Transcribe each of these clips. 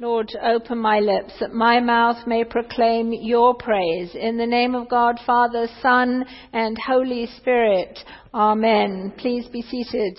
Lord, open my lips that my mouth may proclaim your praise. In the name of God, Father, Son, and Holy Spirit. Amen. Please be seated.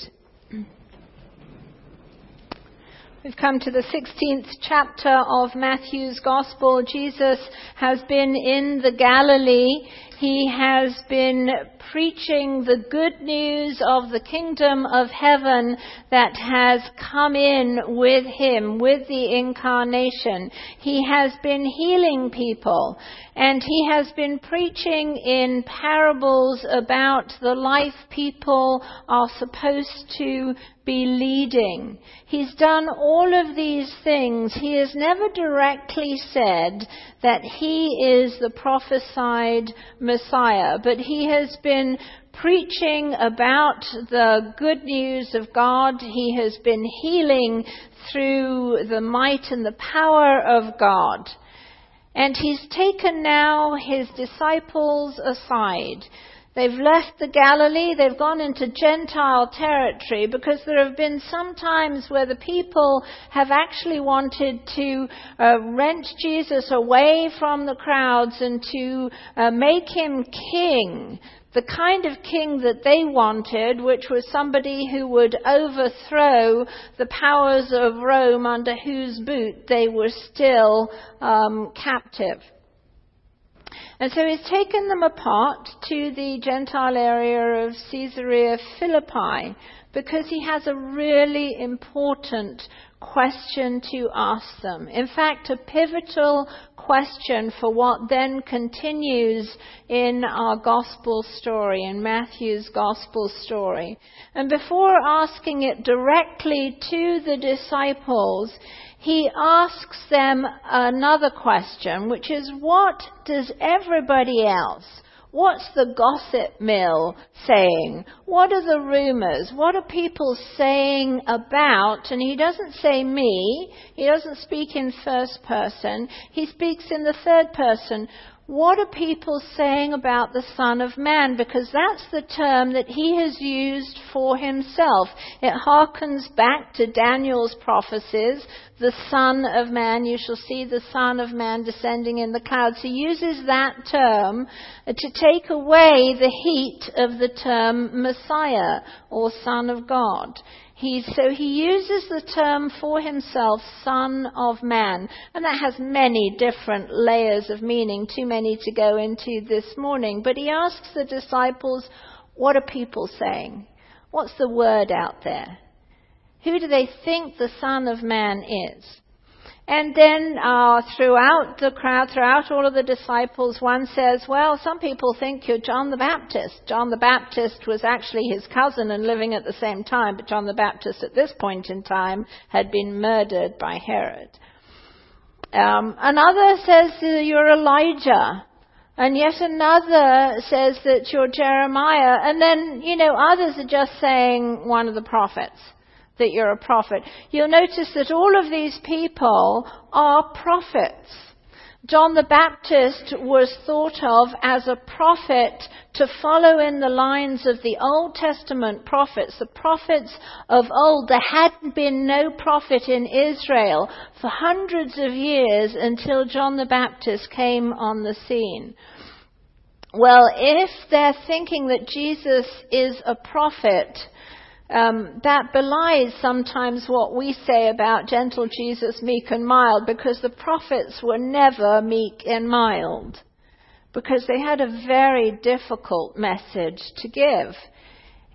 We've come to the 16th chapter of Matthew's Gospel. Jesus has been in the Galilee. He has been preaching the good news of the kingdom of heaven that has come in with him, with the incarnation. He has been healing people, and he has been preaching in parables about the life people are supposed to be leading. He's done all of these things. He has never directly said that he is the prophesied Messiah, but he has been preaching about the good news of God. He has been healing through the might and the power of God. And he's taken now his disciples aside. They've left the Galilee, they've gone into Gentile territory, because there have been some times where the people have actually wanted to wrench Jesus away from the crowds and to make him king. The kind of king that they wanted, which was somebody who would overthrow the powers of Rome under whose boot they were still captive. And so he's taken them apart to the Gentile area of Caesarea Philippi, because he has a really important question to ask them. In fact, a pivotal question for what then continues in our gospel story, in Matthew's gospel story. And before asking it directly to the disciples, he asks them another question, which is, what does everybody else, what's the gossip mill saying? What are the rumors? What are people saying about? And he doesn't say me. He doesn't speak in first person. He speaks in the third person. What are people saying about the Son of Man? Because that's the term that he has used for himself. It harkens back to Daniel's prophecies, the Son of Man. You shall see the Son of Man descending in the clouds. He uses that term to take away the heat of the term Messiah or Son of God. He uses the term for himself, Son of Man, and that has many different layers of meaning, too many to go into this morning. But he asks the disciples, what are people saying? What's the word out there? Who do they think the Son of Man is? And then throughout the crowd, throughout all of the disciples, one says, well, some people think you're John the Baptist. John the Baptist was actually his cousin and living at the same time, but John the Baptist at this point in time had been murdered by Herod. Another says you're Elijah. And yet another says that you're Jeremiah. And then, others are just saying one of the prophets, that you're a prophet. You'll notice that all of these people are prophets. John the Baptist was thought of as a prophet to follow in the lines of the Old Testament prophets, the prophets of old. There hadn't been no prophet in Israel for hundreds of years until John the Baptist came on the scene. Well, if they're thinking that Jesus is a prophet, that belies sometimes what we say about gentle Jesus, meek and mild, because the prophets were never meek and mild, because they had a very difficult message to give,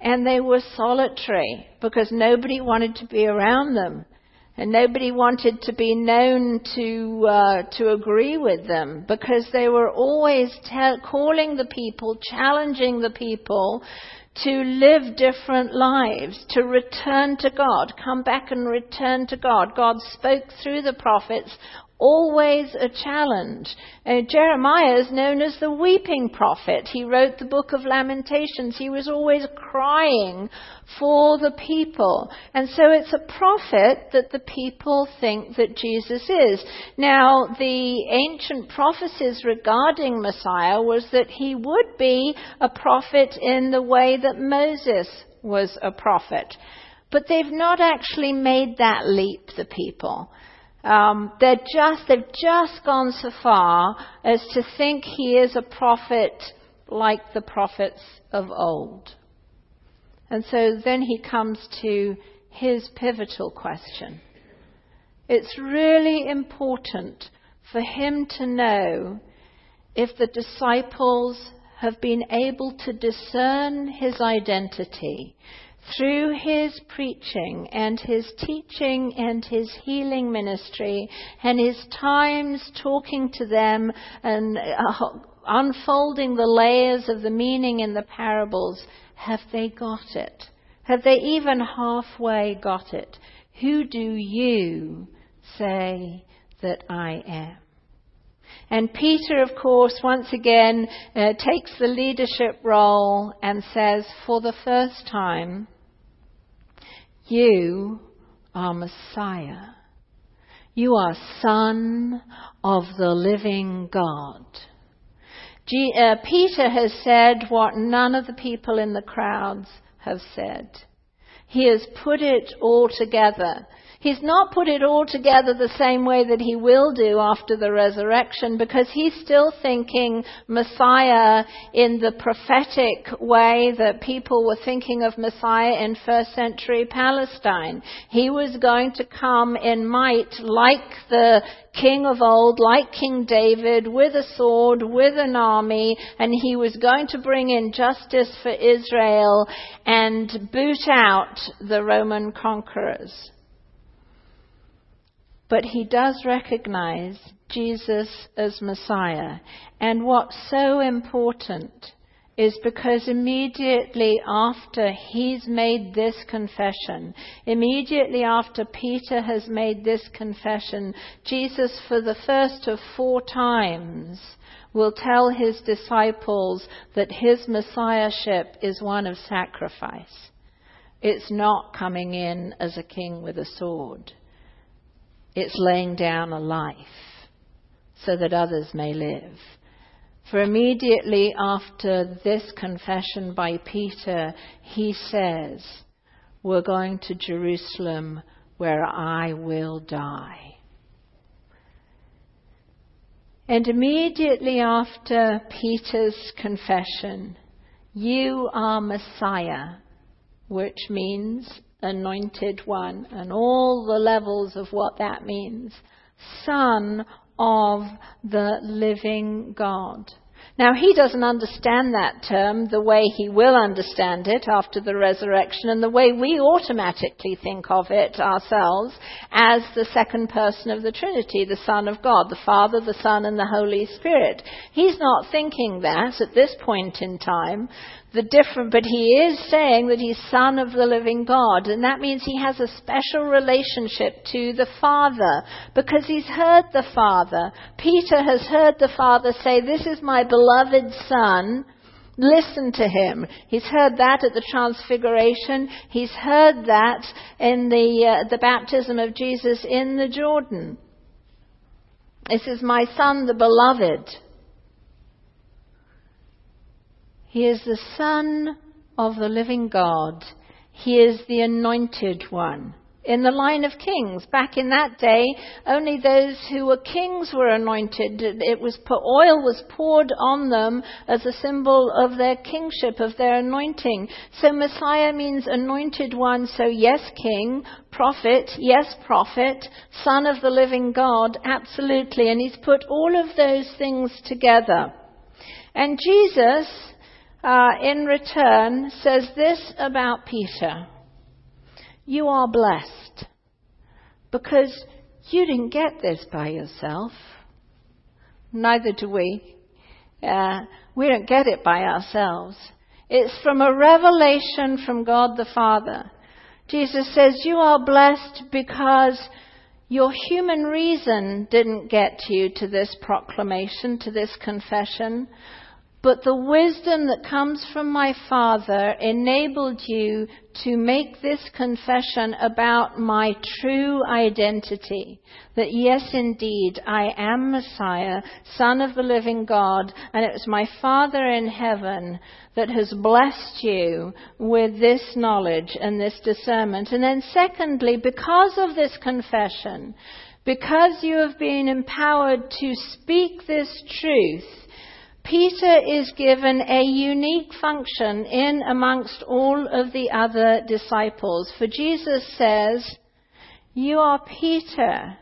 and they were solitary because nobody wanted to be around them, and nobody wanted to be known to agree with them, because they were always calling the people, challenging the people to live different lives, to return to God, come back and return to God. God spoke through the prophets, always a challenge. Jeremiah is known as the weeping prophet. He wrote the book of Lamentations. He was always crying for the people. And so it's a prophet that the people think that Jesus is. Now, the ancient prophecies regarding Messiah was that he would be a prophet in the way that Moses was a prophet. But they've not actually made that leap, the people. They've just gone so far as to think he is a prophet like the prophets of old. And so then he comes to his pivotal question. It's really important for him to know if the disciples have been able to discern his identity through his preaching and his teaching and his healing ministry and his times talking to them and unfolding the layers of the meaning in the parables. Have they got it? Have they even halfway got it? Who do you say that I am? And Peter, of course, once again takes the leadership role and says, for the first time, you are Messiah. You are Son of the living God. Peter has said what none of the people in the crowds have said. He has put it all together. He's not put it all together the same way that he will do after the resurrection, because he's still thinking Messiah in the prophetic way that people were thinking of Messiah in first century Palestine. He was going to come in might like the king of old, like King David, with a sword, with an army, and he was going to bring in justice for Israel and boot out the Roman conquerors. But he does recognize Jesus as Messiah. And what's so important is because immediately after he's made this confession, immediately after Peter has made this confession, Jesus for the first of 4 times will tell his disciples that his Messiahship is one of sacrifice. It's not coming in as a king with a sword. It's laying down a life so that others may live. For immediately after this confession by Peter, he says, we're going to Jerusalem where I will die. And immediately after Peter's confession, you are Messiah, which means Anointed One, and all the levels of what that means. Son of the living God. Now, he doesn't understand that term the way he will understand it after the resurrection, and the way we automatically think of it ourselves as the second person of the Trinity, the Son of God, the Father, the Son, and the Holy Spirit. He's not thinking that at this point in time. But he is saying that he's Son of the living God, and that means he has a special relationship to the Father, because he's heard the Father. Peter has heard the Father say, this is my beloved Son, listen to him. He's heard that at the Transfiguration. He's heard that in the baptism of Jesus in the Jordan. This is my Son, the beloved. He is the Son of the living God. He is the Anointed One. In the line of kings, back in that day, only those who were kings were anointed. Oil was poured on them as a symbol of their kingship, of their anointing. So Messiah means Anointed One. So yes, king, prophet, yes, prophet, Son of the living God, absolutely. And he's put all of those things together. And Jesus, in return, says this about Peter. You are blessed because you didn't get this by yourself. Neither do we. We don't get it by ourselves. It's from a revelation from God the Father. Jesus says, you are blessed because your human reason didn't get you to this proclamation, to this confession. But the wisdom that comes from my Father enabled you to make this confession about my true identity. That yes, indeed, I am Messiah, Son of the living God, and it was my Father in heaven that has blessed you with this knowledge and this discernment. And then secondly, because of this confession, Because you have been empowered to speak this truth, Peter is given a unique function in amongst all of the other disciples. For Jesus says, "You are Peter,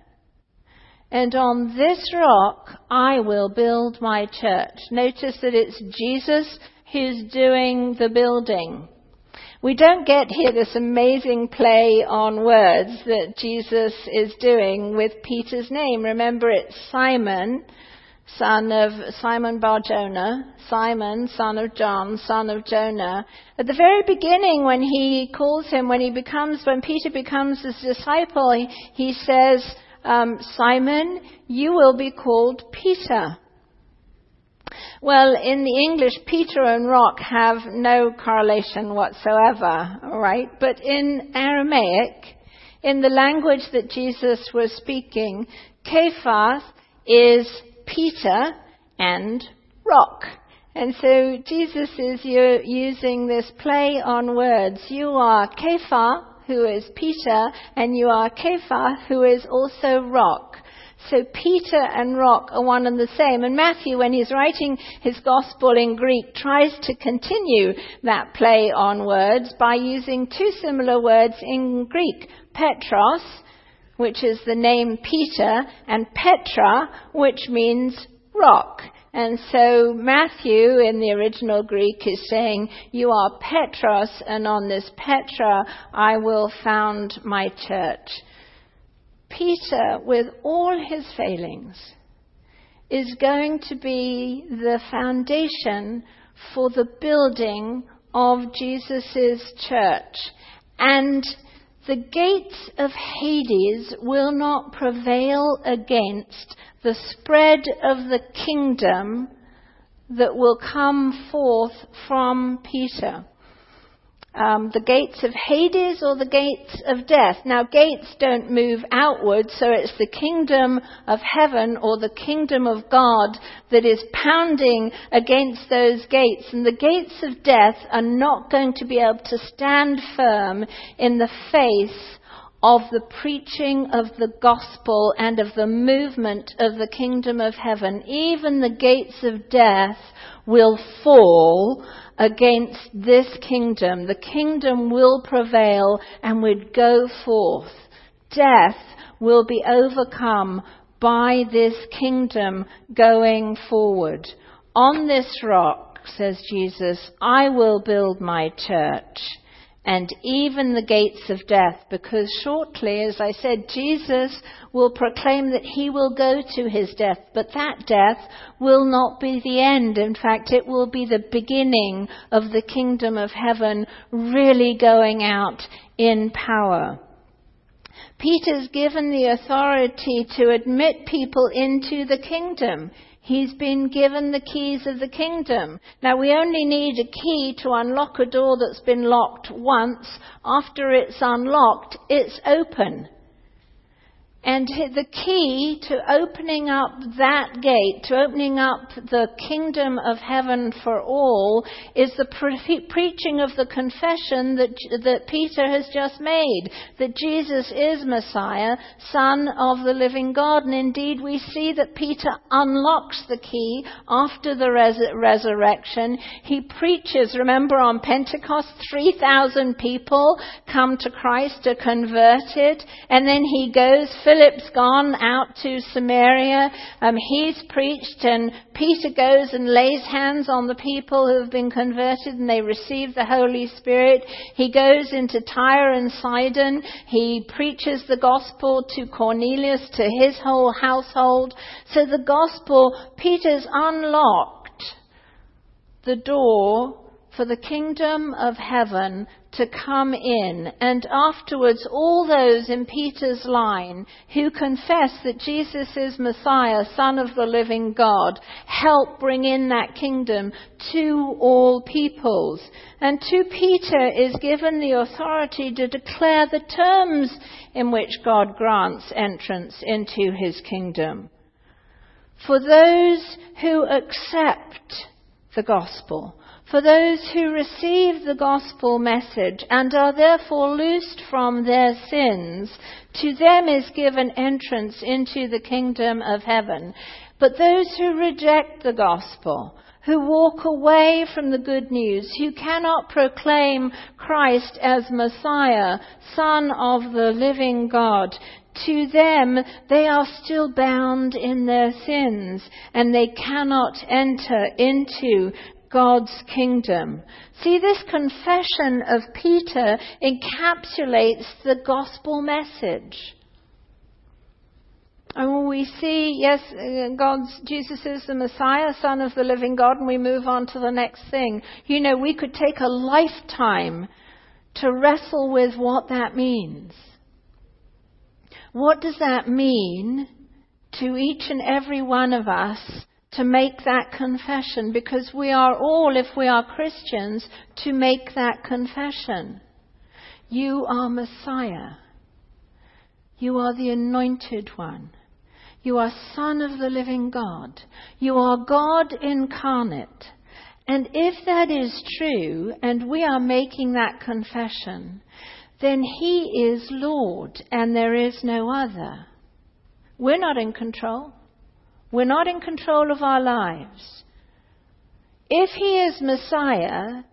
and on this rock I will build my church." Notice that it's Jesus who's doing the building. We don't get here this amazing play on words that Jesus is doing with Peter's name. Remember, it's Simon, son of Simon Bar-Jonah, Simon, son of John, son of Jonah. At the very beginning when he calls him, when Peter becomes his disciple, he says, Simon, you will be called Peter. Well, in the English, Peter and rock have no correlation whatsoever, all right? But in Aramaic, in the language that Jesus was speaking, Kephath is Peter and rock. And so Jesus is using this play on words. You are Kephath, who is Peter, and you are Kephath, who is also rock. So Peter and rock are one and the same. And Matthew, when he's writing his gospel in Greek, tries to continue that play on words by using two similar words in Greek, Petros, which is the name Peter, and Petra, which means rock. And so Matthew, in the original Greek, is saying, you are Petros, and on this Petra I will found my church. Peter, with all his failings, is going to be the foundation for the building of Jesus' church. And the gates of Hades will not prevail against the spread of the kingdom that will come forth from Peter. The gates of Hades or the gates of death. Now, gates don't move outward, so it's the kingdom of heaven or the kingdom of God that is pounding against those gates. And the gates of death are not going to be able to stand firm in the face of the preaching of the gospel and of the movement of the kingdom of heaven. Even the gates of death will fall against this kingdom. The kingdom will prevail and would go forth. Death will be overcome by this kingdom going forward. On this rock, says Jesus, I will build my church. And even the gates of death, because shortly, as I said, Jesus will proclaim that he will go to his death, but that death will not be the end. In fact, it will be the beginning of the kingdom of heaven really going out in power. Peter's given the authority to admit people into the kingdom. He's been given the keys of the kingdom. Now, we only need a key to unlock a door that's been locked once. After it's unlocked, it's open. And the key to opening up that gate, to opening up the kingdom of heaven for all, is the preaching of the confession that Peter has just made, that Jesus is Messiah, Son of the living God. And indeed, we see that Peter unlocks the key after the resurrection. He preaches, remember on Pentecost, 3,000 people come to Christ, are converted, and then he goes, Philip's gone out to Samaria. He's preached, and Peter goes and lays hands on the people who have been converted, and they receive the Holy Spirit. He goes into Tyre and Sidon. He preaches the gospel to Cornelius, to his whole household. So the gospel, Peter's unlocked the door for the kingdom of heaven to come in, and afterwards all those in Peter's line who confess that Jesus is Messiah, Son of the living God, help bring in that kingdom to all peoples. And to Peter is given the authority to declare the terms in which God grants entrance into his kingdom. For those who accept the gospel, for those who receive the gospel message and are therefore loosed from their sins, to them is given entrance into the kingdom of heaven. But those who reject the gospel, who walk away from the good news, who cannot proclaim Christ as Messiah, Son of the living God, to them, they are still bound in their sins, and they cannot enter into God's kingdom. See, this confession of Peter encapsulates the gospel message. And when we see, yes, Jesus is the Messiah, Son of the living God, and we move on to the next thing. You know, we could take a lifetime to wrestle with what that means. What does that mean to each and every one of us to make that confession? Because we are all, if we are Christians, to make that confession. You are Messiah. You are the anointed one. You are Son of the living God. You are God incarnate. And if that is true, and we are making that confession, then he is Lord and there is no other. We're not in control. We're not in control of our lives. If he is Messiah,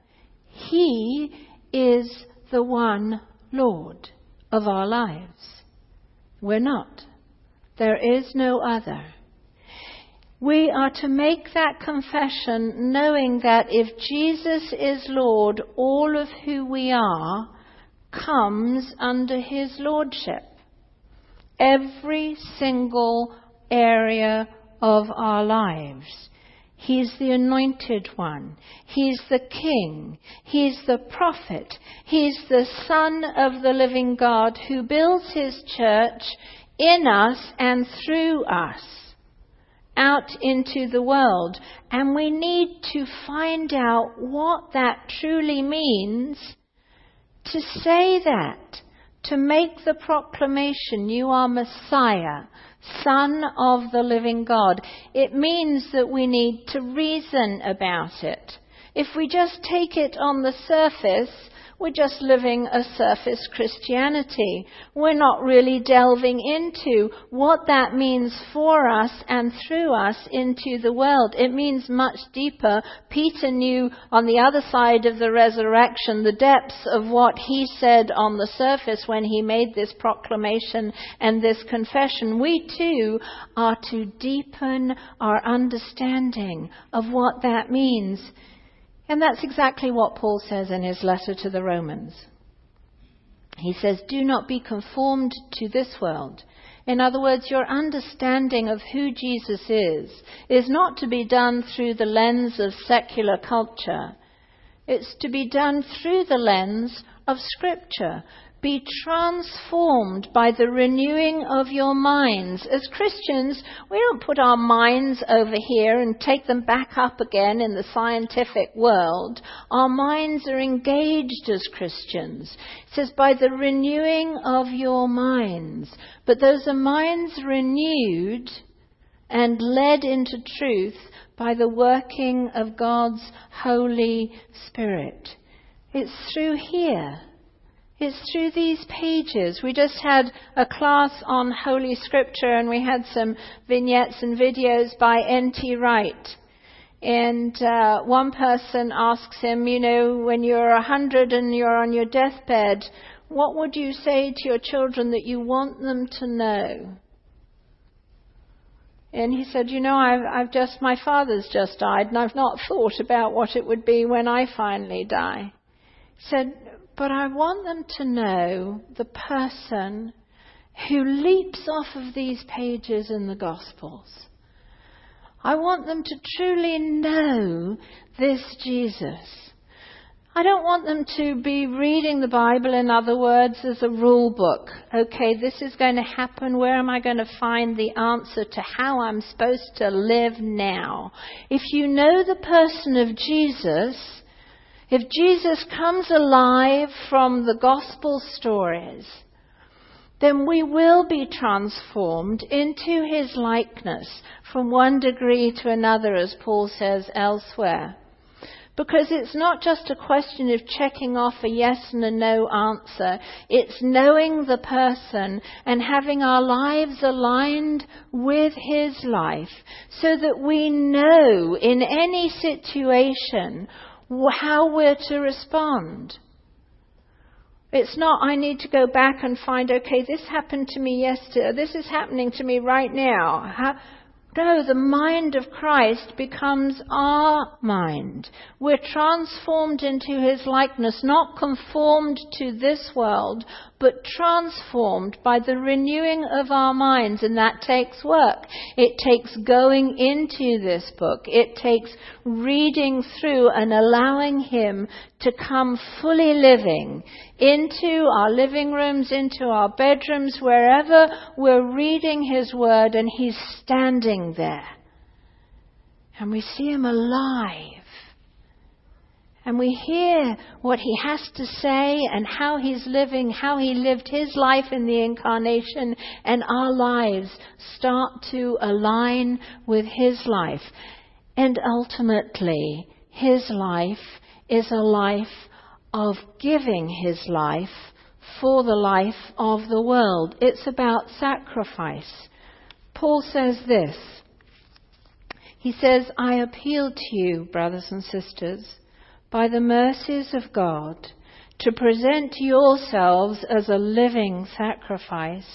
he is the one Lord of our lives. We're not. There is no other. We are to make that confession knowing that if Jesus is Lord, all of who we are comes under his lordship. Every single area of our lives. He's the anointed one. He's the king. He's the prophet. He's the Son of the living God who builds his church in us and through us out into the world. And we need to find out what that truly means, to say that, to make the proclamation, you are Messiah, Son of the living God. It means that we need to reason about it. If we just take it on the surface, we're just living a surface Christianity. We're not really delving into what that means for us and through us into the world. It means much deeper. Peter knew on the other side of the resurrection the depths of what he said on the surface when he made this proclamation and this confession. We too are to deepen our understanding of what that means. And that's exactly what Paul says in his letter to the Romans. He says, do not be conformed to this world. In other words, your understanding of who Jesus is not to be done through the lens of secular culture. It's to be done through the lens of Scripture. Be transformed by the renewing of your minds. As Christians, we don't put our minds over here and take them back up again in the scientific world. Our minds are engaged as Christians. It says, by the renewing of your minds. But those are minds renewed and led into truth by the working of God's Holy Spirit. It's through here. It's through these pages. We just had a class on Holy Scripture and we had some vignettes and videos by N.T. Wright. And one person asks him, you know, when you're 100 and you're on your deathbed, what would you say to your children that you want them to know? And he said, you know, my father's just died and I've not thought about what it would be when I finally die. He said, but I want them to know the person who leaps off of these pages in the Gospels. I want them to truly know this Jesus. I don't want them to be reading the Bible, in other words, as a rule book. Okay, this is going to happen. Where am I going to find the answer to how I'm supposed to live now? If you know the person of Jesus, if Jesus comes alive from the gospel stories, then we will be transformed into his likeness from one degree to another, as Paul says elsewhere. Because it's not just a question of checking off a yes and a no answer. It's knowing the person and having our lives aligned with his life so that we know in any situation how we're to respond. It's not, I need to go back and find, okay, this happened to me yesterday, this is happening to me right now. No, the mind of Christ becomes our mind. We're transformed into his likeness, not conformed to this world, but transformed by the renewing of our minds. And that takes work. It takes going into this book. It takes reading through and allowing him to come fully living into our living rooms, into our bedrooms, wherever we're reading his word, and he's standing there. And we see him alive. And we hear what he has to say and how he's living, how he lived his life in the incarnation, and our lives start to align with his life. And ultimately, his life is a life of giving his life for the life of the world. It's about sacrifice. Paul says this. He says, I appeal to you, brothers and sisters, by the mercies of God, to present yourselves as a living sacrifice,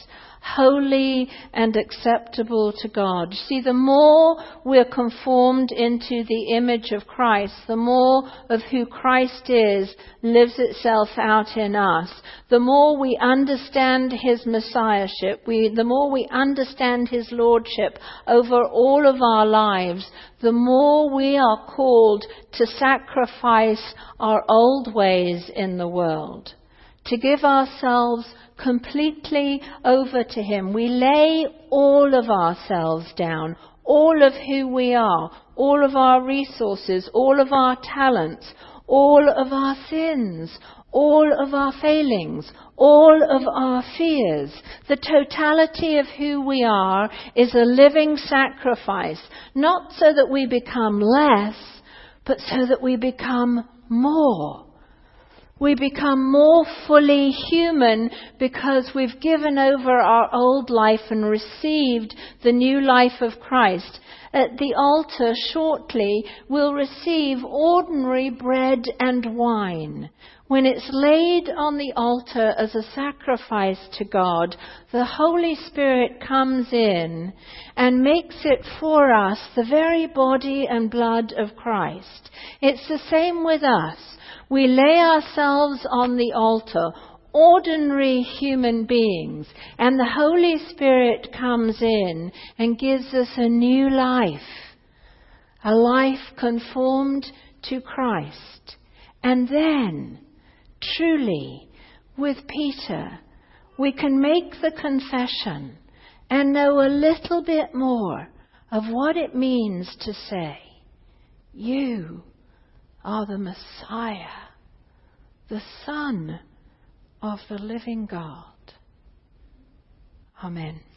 holy and acceptable to God. See, the more we're conformed into the image of Christ, the more of who Christ is lives itself out in us. The more we understand his messiahship, the more we understand his lordship over all of our lives, the more we are called to sacrifice our old ways in the world, to give ourselves completely over to him. We lay all of ourselves down, all of who we are, all of our resources, all of our talents, all of our sins, all of our failings, all of our fears. The totality of who we are is a living sacrifice, not so that we become less, but so that we become more. We become more fully human because we've given over our old life and received the new life of Christ. At the altar shortly, we'll receive ordinary bread and wine. When it's laid on the altar as a sacrifice to God, the Holy Spirit comes in and makes it for us the very body and blood of Christ. It's the same with us. We lay ourselves on the altar, ordinary human beings, and the Holy Spirit comes in and gives us a life conformed to Christ. And then, truly, with Peter, we can make the confession and know a little bit more of what it means to say, you are the Messiah, the Son of the living God. Amen.